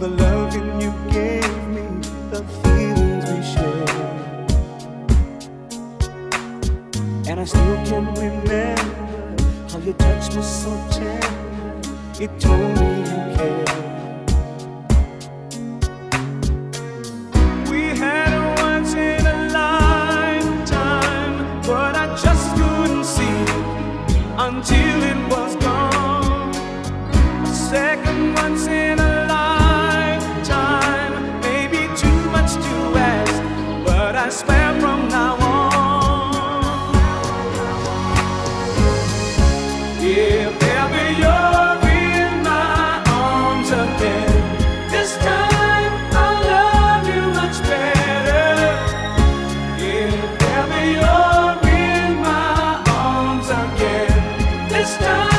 the loving you gave me, the feelings we shared. And I still can remember how your touch was so tender. It told me you cared. We had a once in a lifetime, but I just couldn't see it until it was gone. A second once in a lifetime, maybe too much to ask, but I swear from now on, if ever you're in my arms again, this time I'll love you much better. If ever you're in my arms again, this time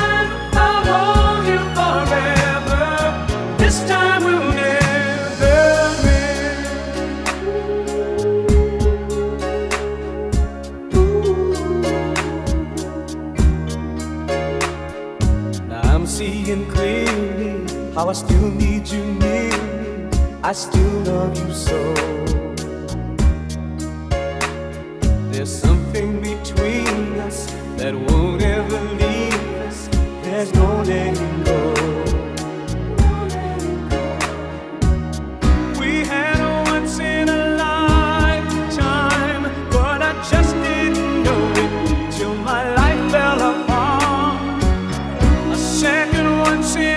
seeing clearly how I still need you near me. I still love you so. There's something between us that won't ever leave us. There's no letting go. We had a once in a lifetime, but I just didn't know it till my life fell apart. Once in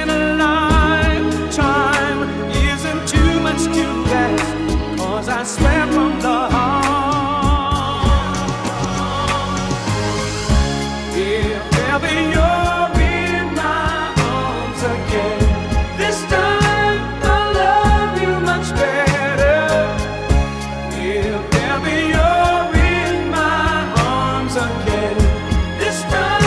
a lifetime isn't too much to ask, 'cause I swear from the heart, if ever you're in my arms again, this time I'll love you much better. If ever you're in my arms again, this time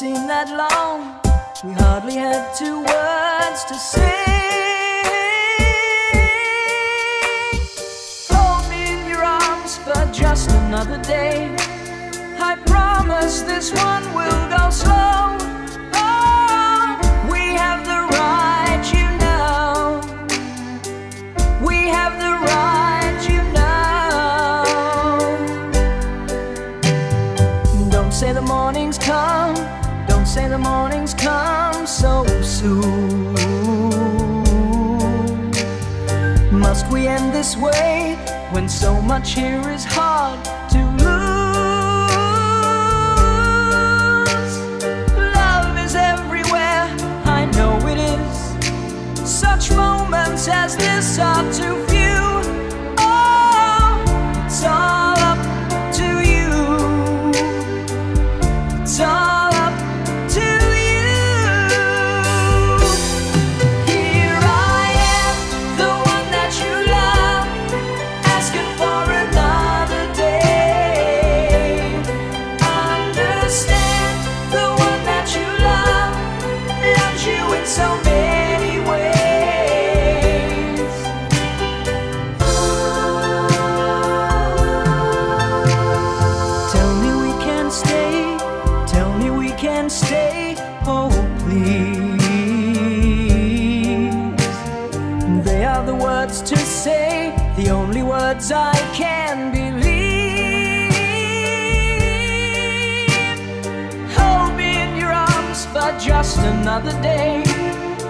seemed that long, we hardly had 2 words to say. Hold me in your arms for just another day. I promise this one will go slow. Oh, we have the right, you know. We have the right, you know. Don't say the morning's come. Don't say the morning's come so soon. Must we end this way when so much here is hard to lose? Love is everywhere, I know it is. Such moments as this are too few. Oh, please. They are the words to say, the only words I can believe. Hold me in your arms for just another day.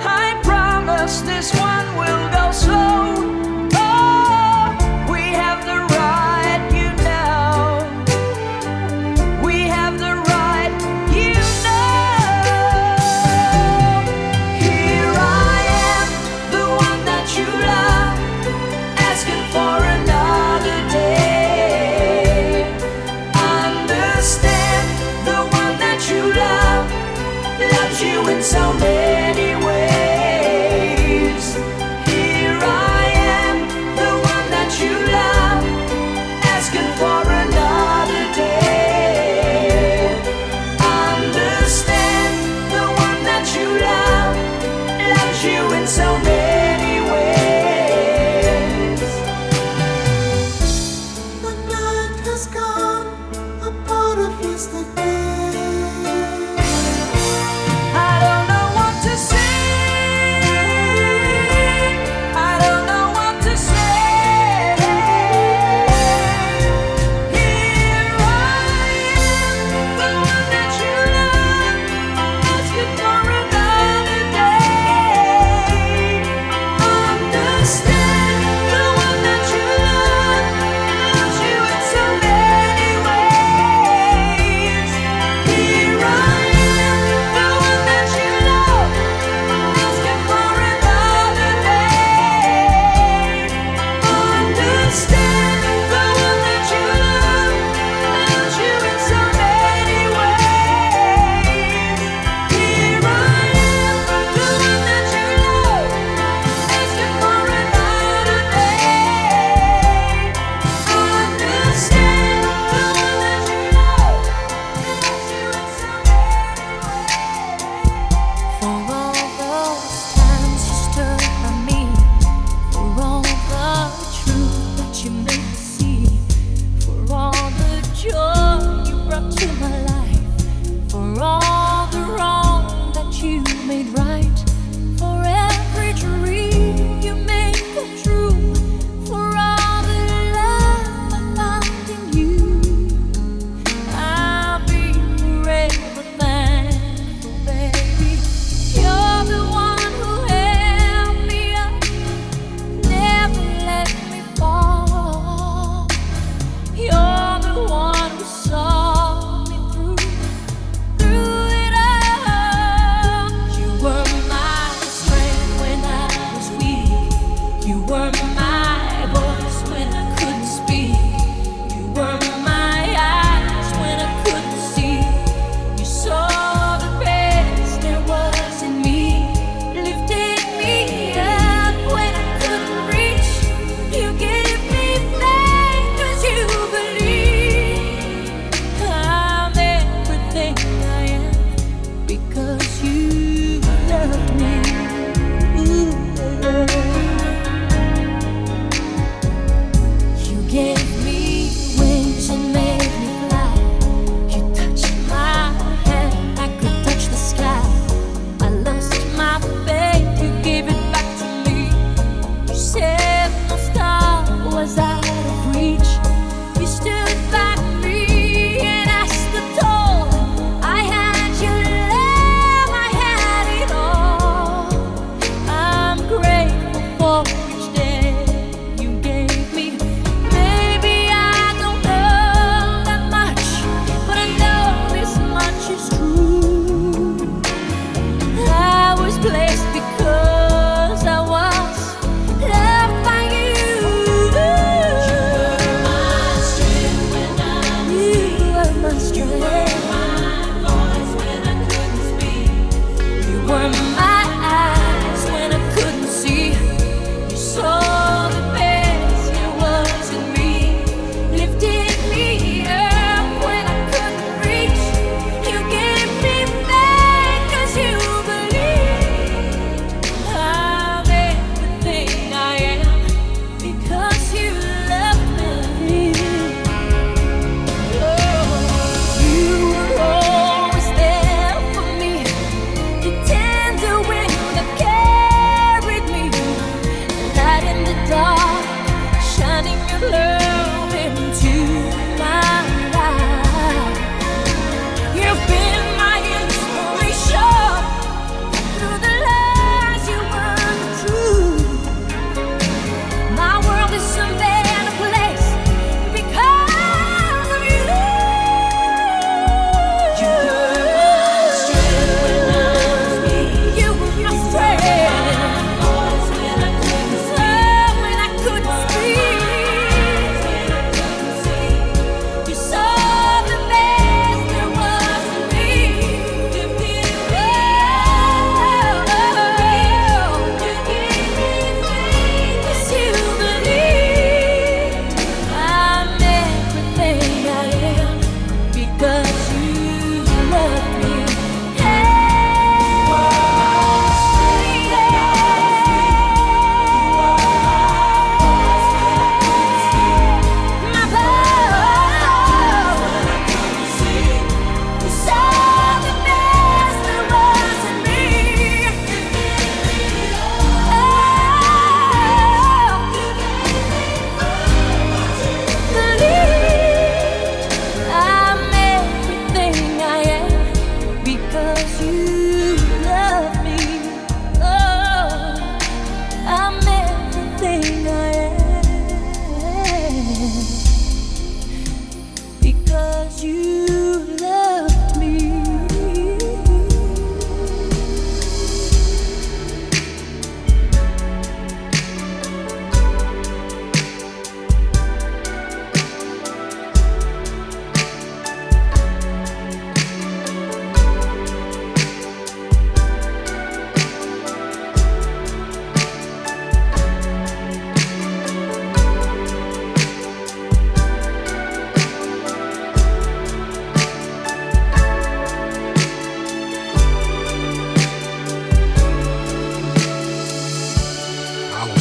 I promise this one will go slow. In so many ways, here I am, the one that you love, asking for another day. Understand, the one that you love, loves you in so many ways. The night has gone, a part of yesterday. I don't know what to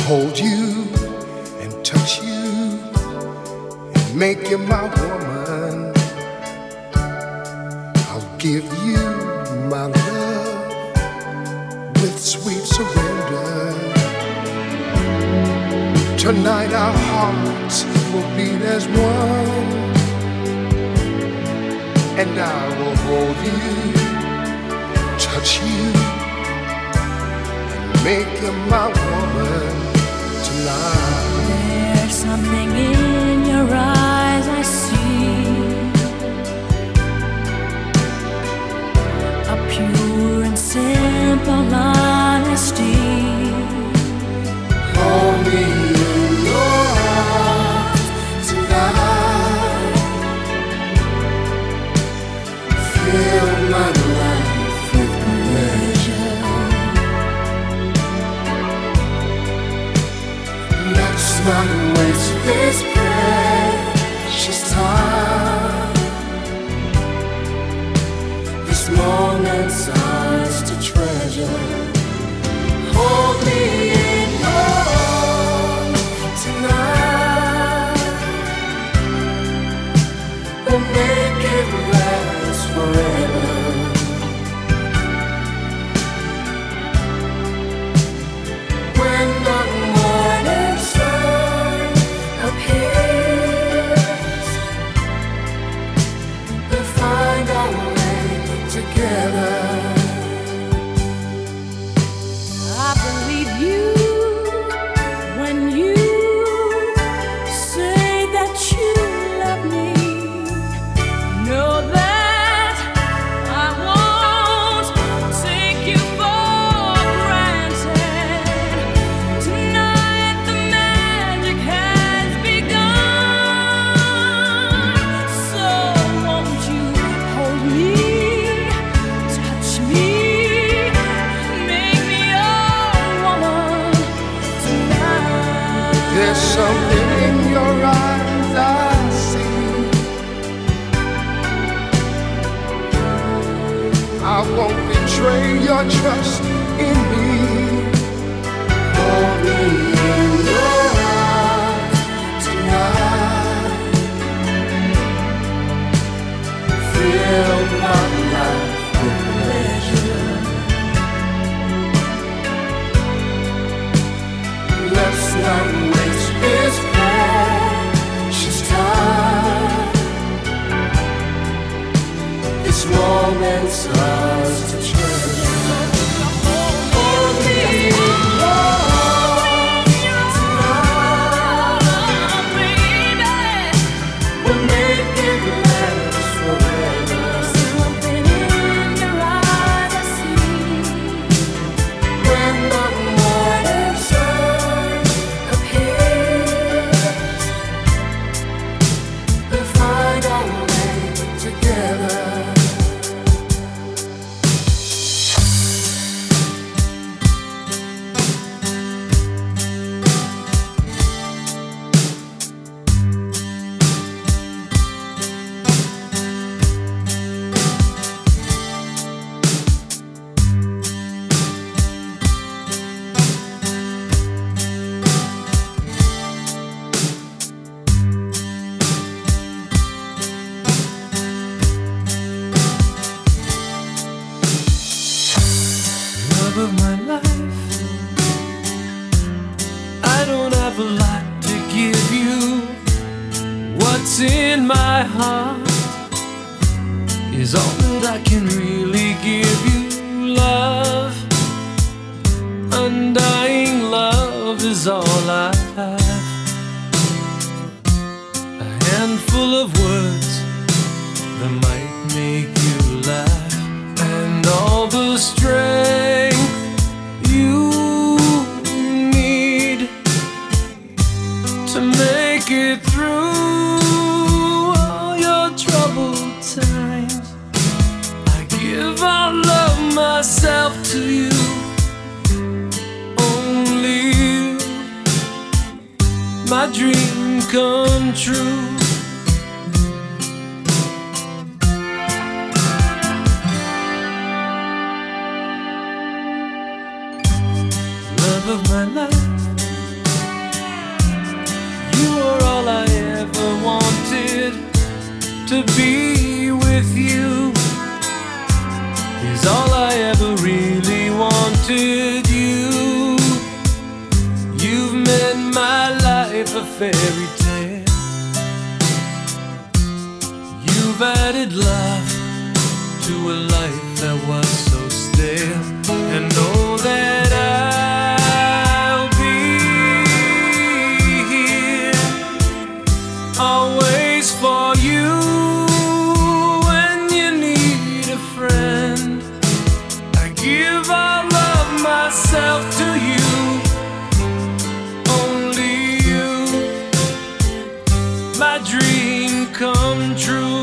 Hold you and touch you and make you my woman. I'll give you my love with sweet surrender. Tonight our hearts will beat as one, and I will hold you, touch you, and make you my woman. There's something in your eyes I see, a pure and simple honesty. Hold me in your arms tonight, fill my life with pleasure. Let's not waste this precious time. This moment's ours to treasure. Hold me in your arms tonight. We'll make it last forever. When the trust in me. Hold me in your arms tonight. Fill my life with pleasure. Let's not waste this precious time. This moment's ours to cherish. Heart is all that I can really give you. is all I have. A handful of words that might make you laugh, and all the strength you need to make it through all your troubled times. I give all of myself to you. Only you, my dream come true. Of my life, you are all I ever wanted. To be with you is all I ever really wanted. You've made my life a fairy tale. You've added life to a life that was so stale, and all that always for you when you need a friend. I give all of myself to you. Only you, my dream come true.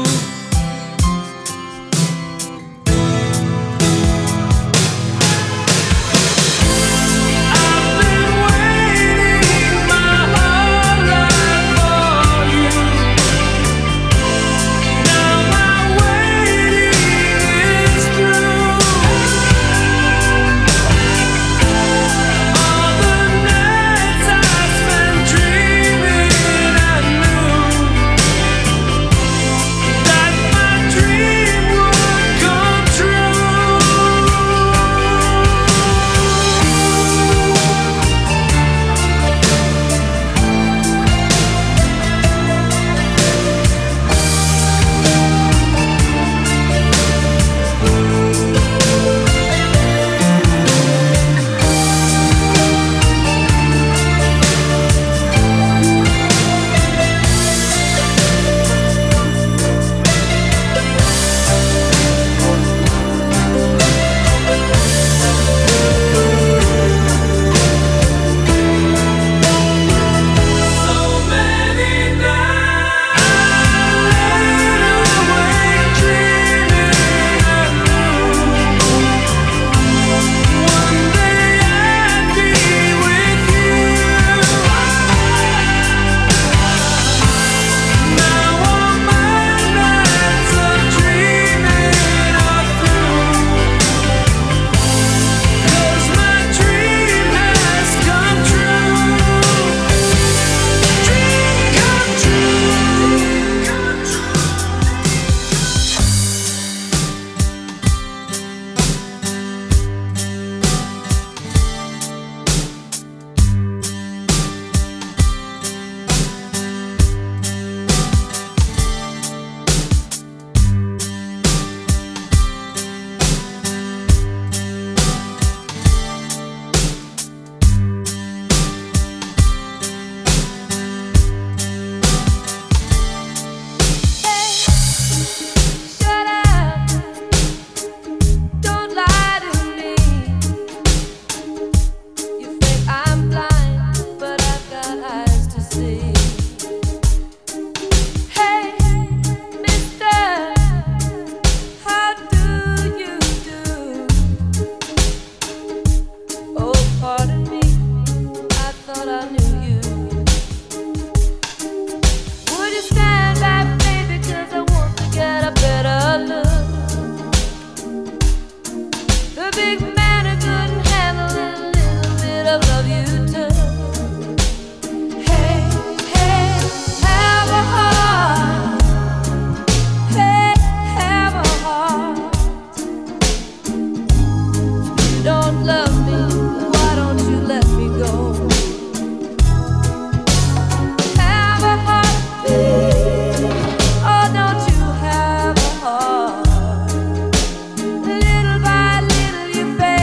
Little by little you fade.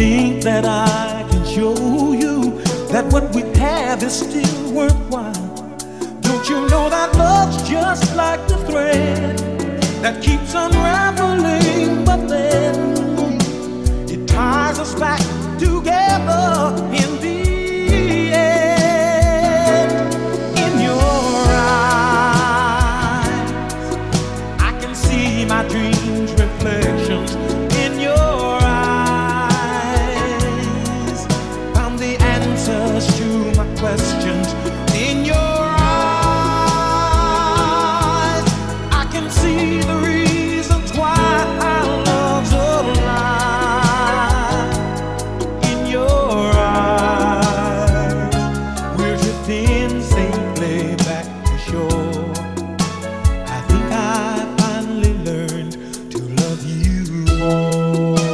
think that I can show you that what we have is still worthwhile. Don't you know that love's just like the thread that keeps unraveling, but then it ties us back together in the end. In your eyes, I can see my dreams' reflections. In your eyes, found the answers to my questions. In your eyes, I can see the reasons why I love's alive. In your eyes, we're drifting safely back to shore. I think I finally learned to love you more. She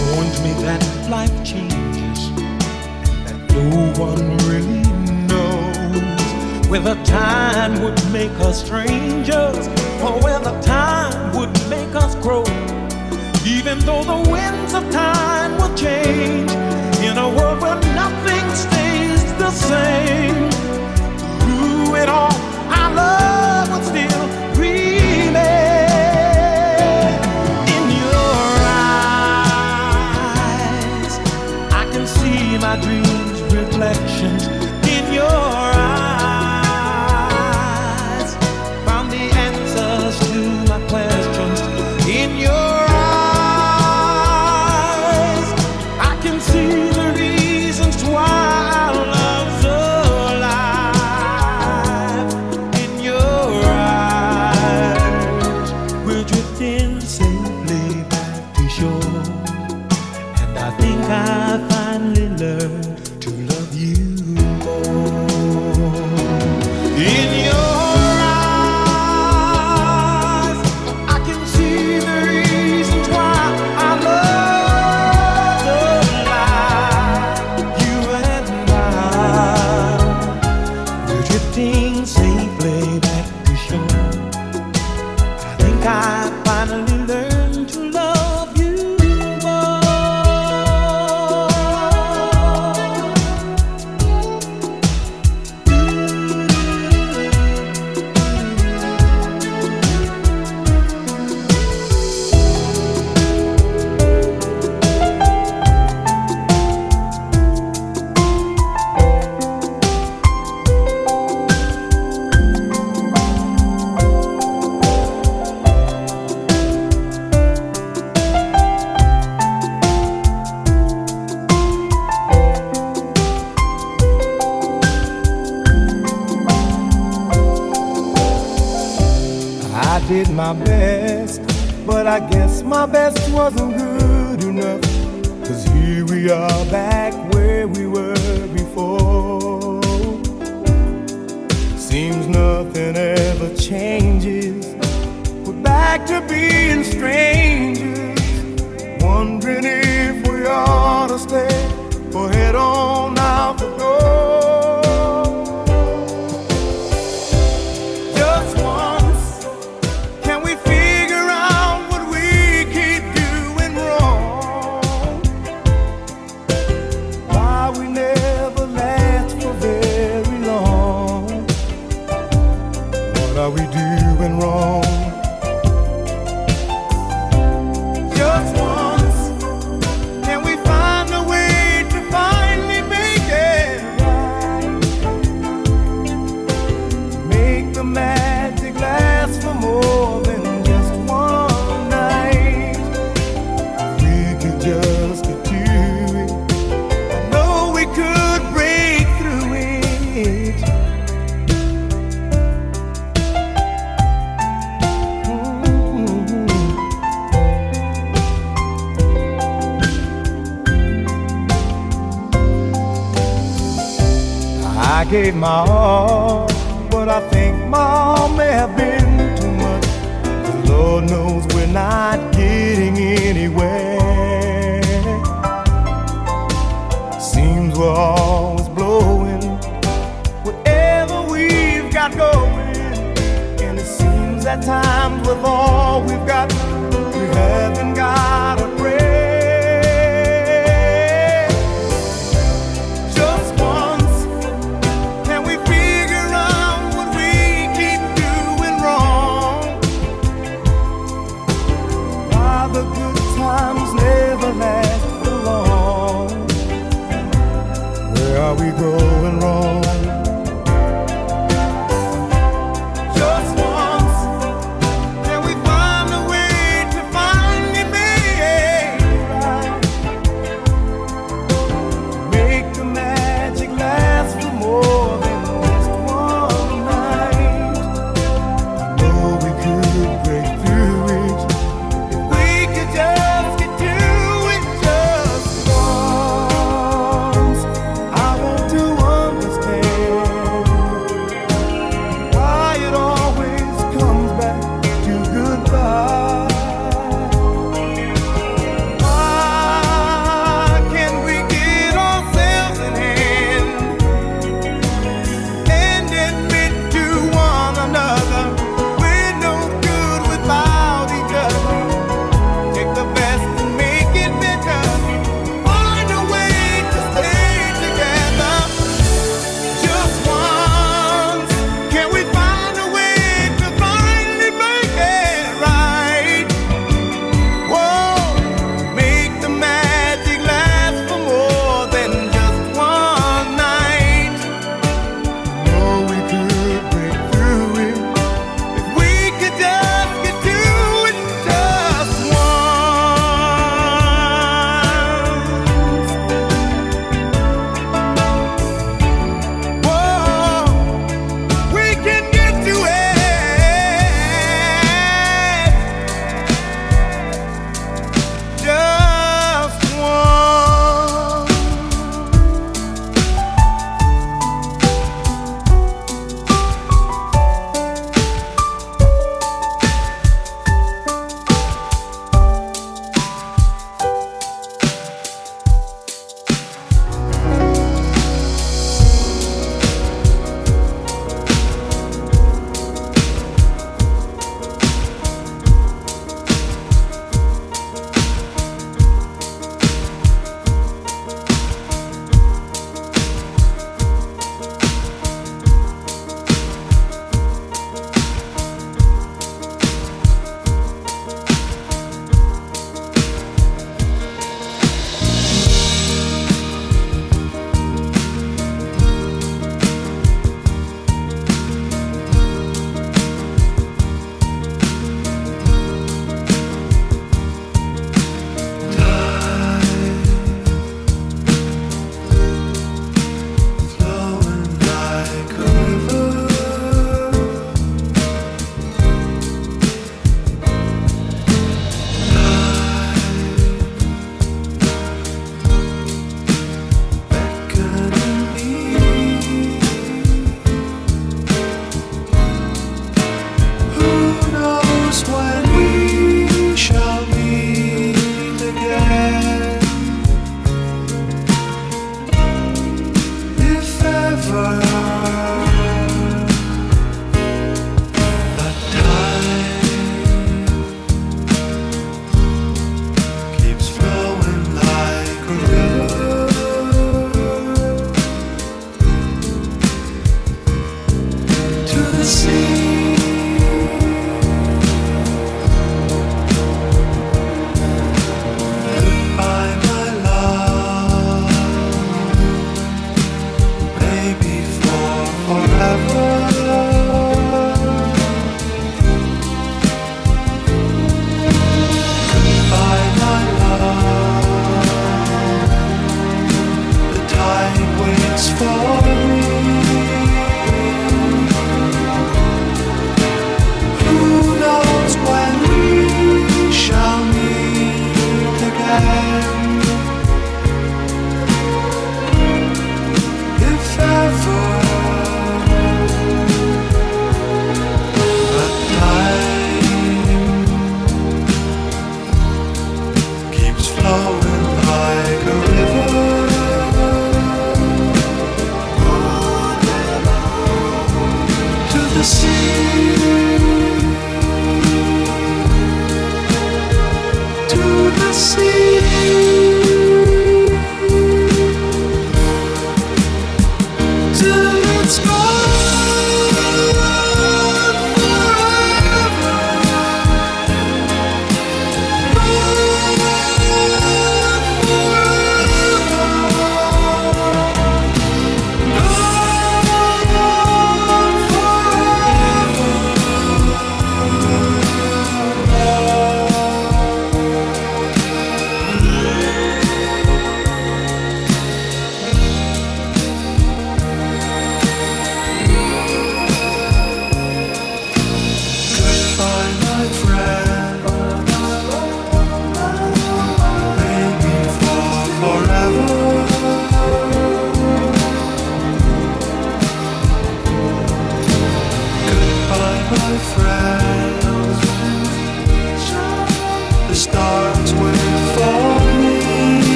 warned me that life changes and that no one really knows whether time would make us strangers or whether time would make us grow. Even though the winds of time will change, in a world where nothing stays the same, through it all, our love would still remain. In your eyes, I can see my dreams' reflections. In your eyes, found the answers to my questions. In your eyes, I can see the reasons why our love's alive. In your eyes, we're drifting safely back to shore, and I think I finally learned to love you more. In your eyes, I can see the reasons why I love the life. You and I, we're drifting safely back to shore. I think I finally learned to love you more. I did my best, but I guess my best wasn't good enough, 'cause here we are back where we were before. Seems nothing ever changes. We're back to being strangers, wondering if we ought to stay or head on out the door. Just once, can we figure out what we keep doing wrong? Why we never last for very long? What are we doing wrong? Just once, can we find a way to finally make it right? Make the magic last for more than just one night. We could just get to it. I know we could break through it. Mm. I gave my all, but I think my all may have been too much. 'Cause Lord knows we're not getting anywhere. Seems we're always blowing whatever we've got going, and it seems at times with all we've got, we haven't got a prayer. Just once, can we figure out what we keep doing wrong? Why the good times never last for long? Where are we going wrong? Just once, can we find a way to find it, baby?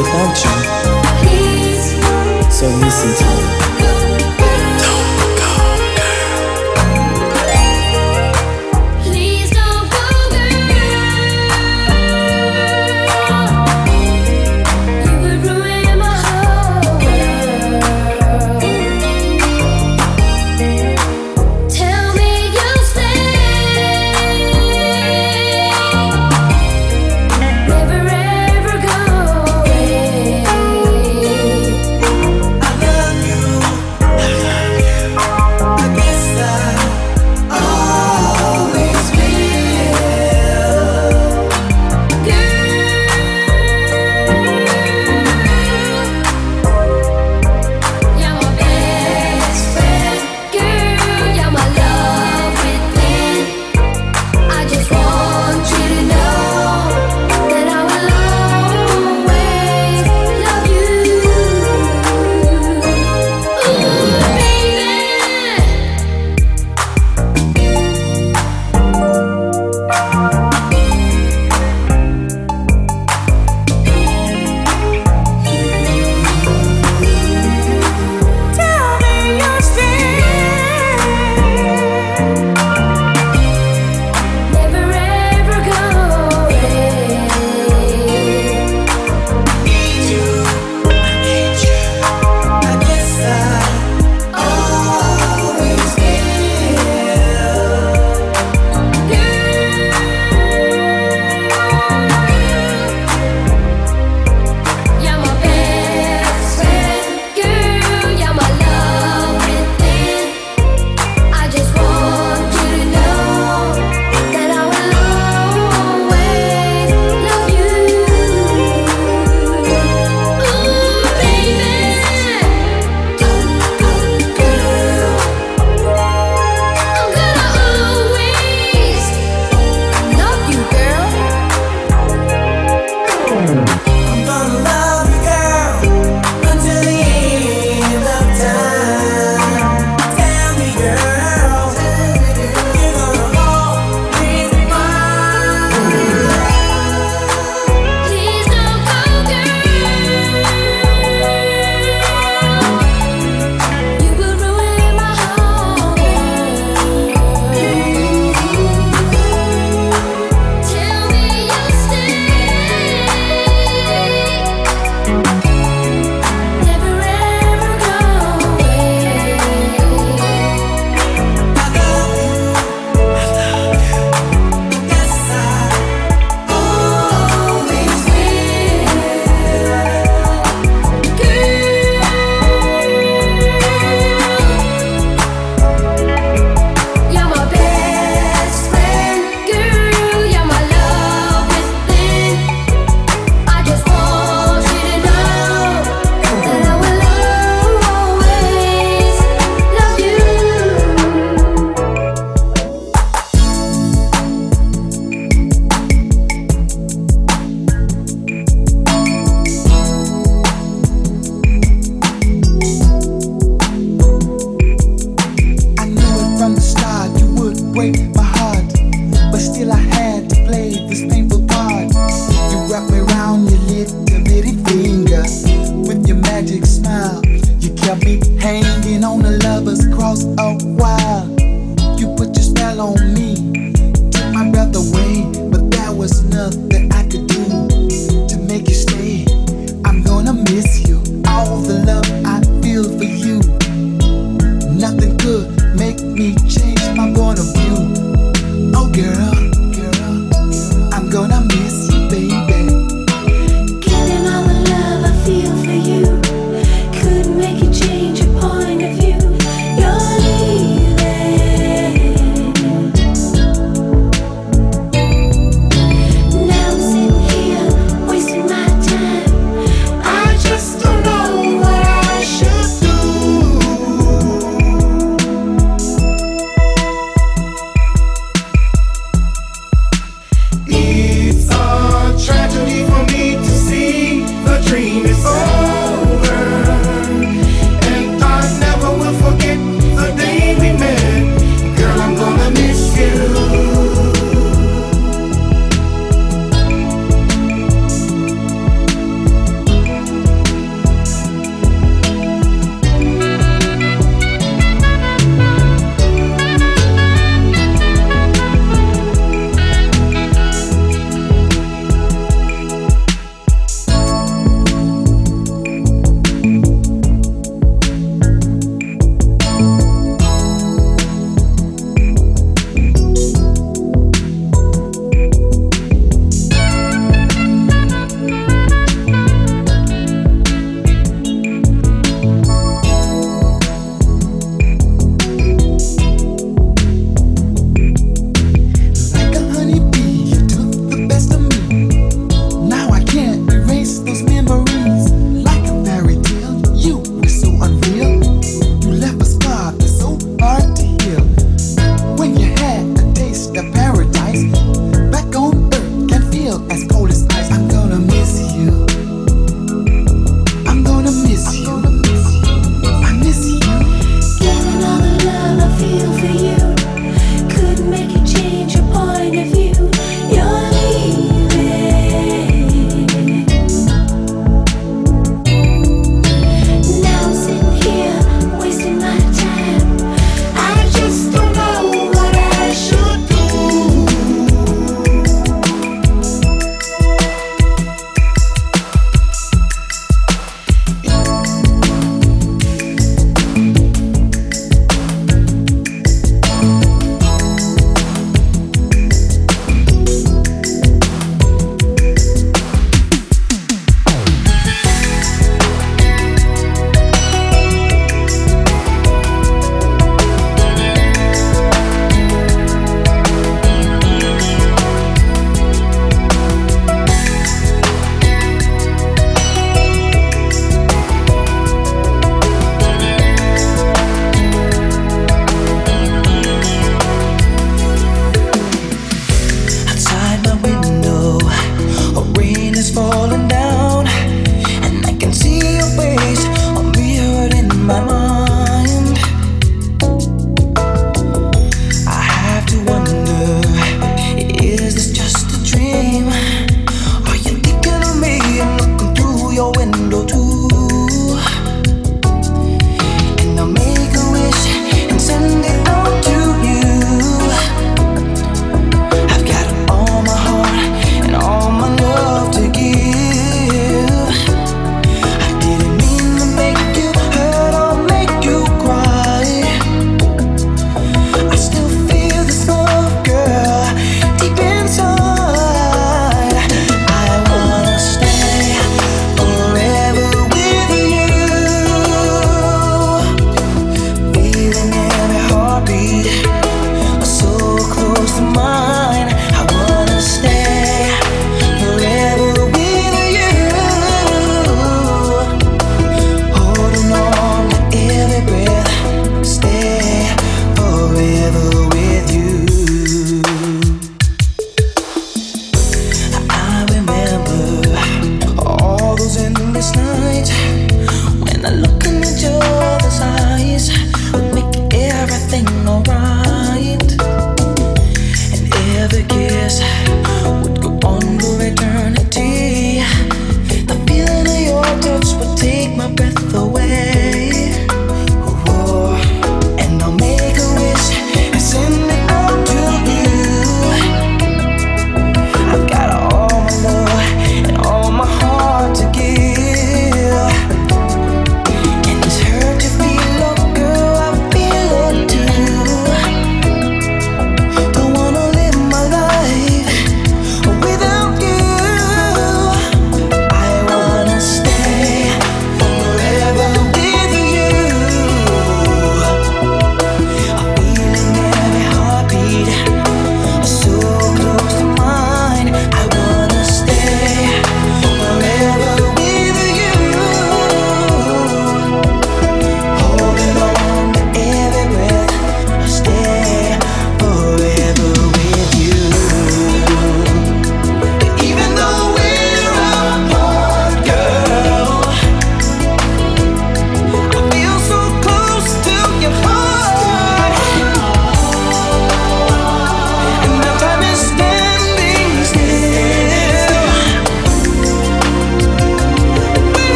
attention.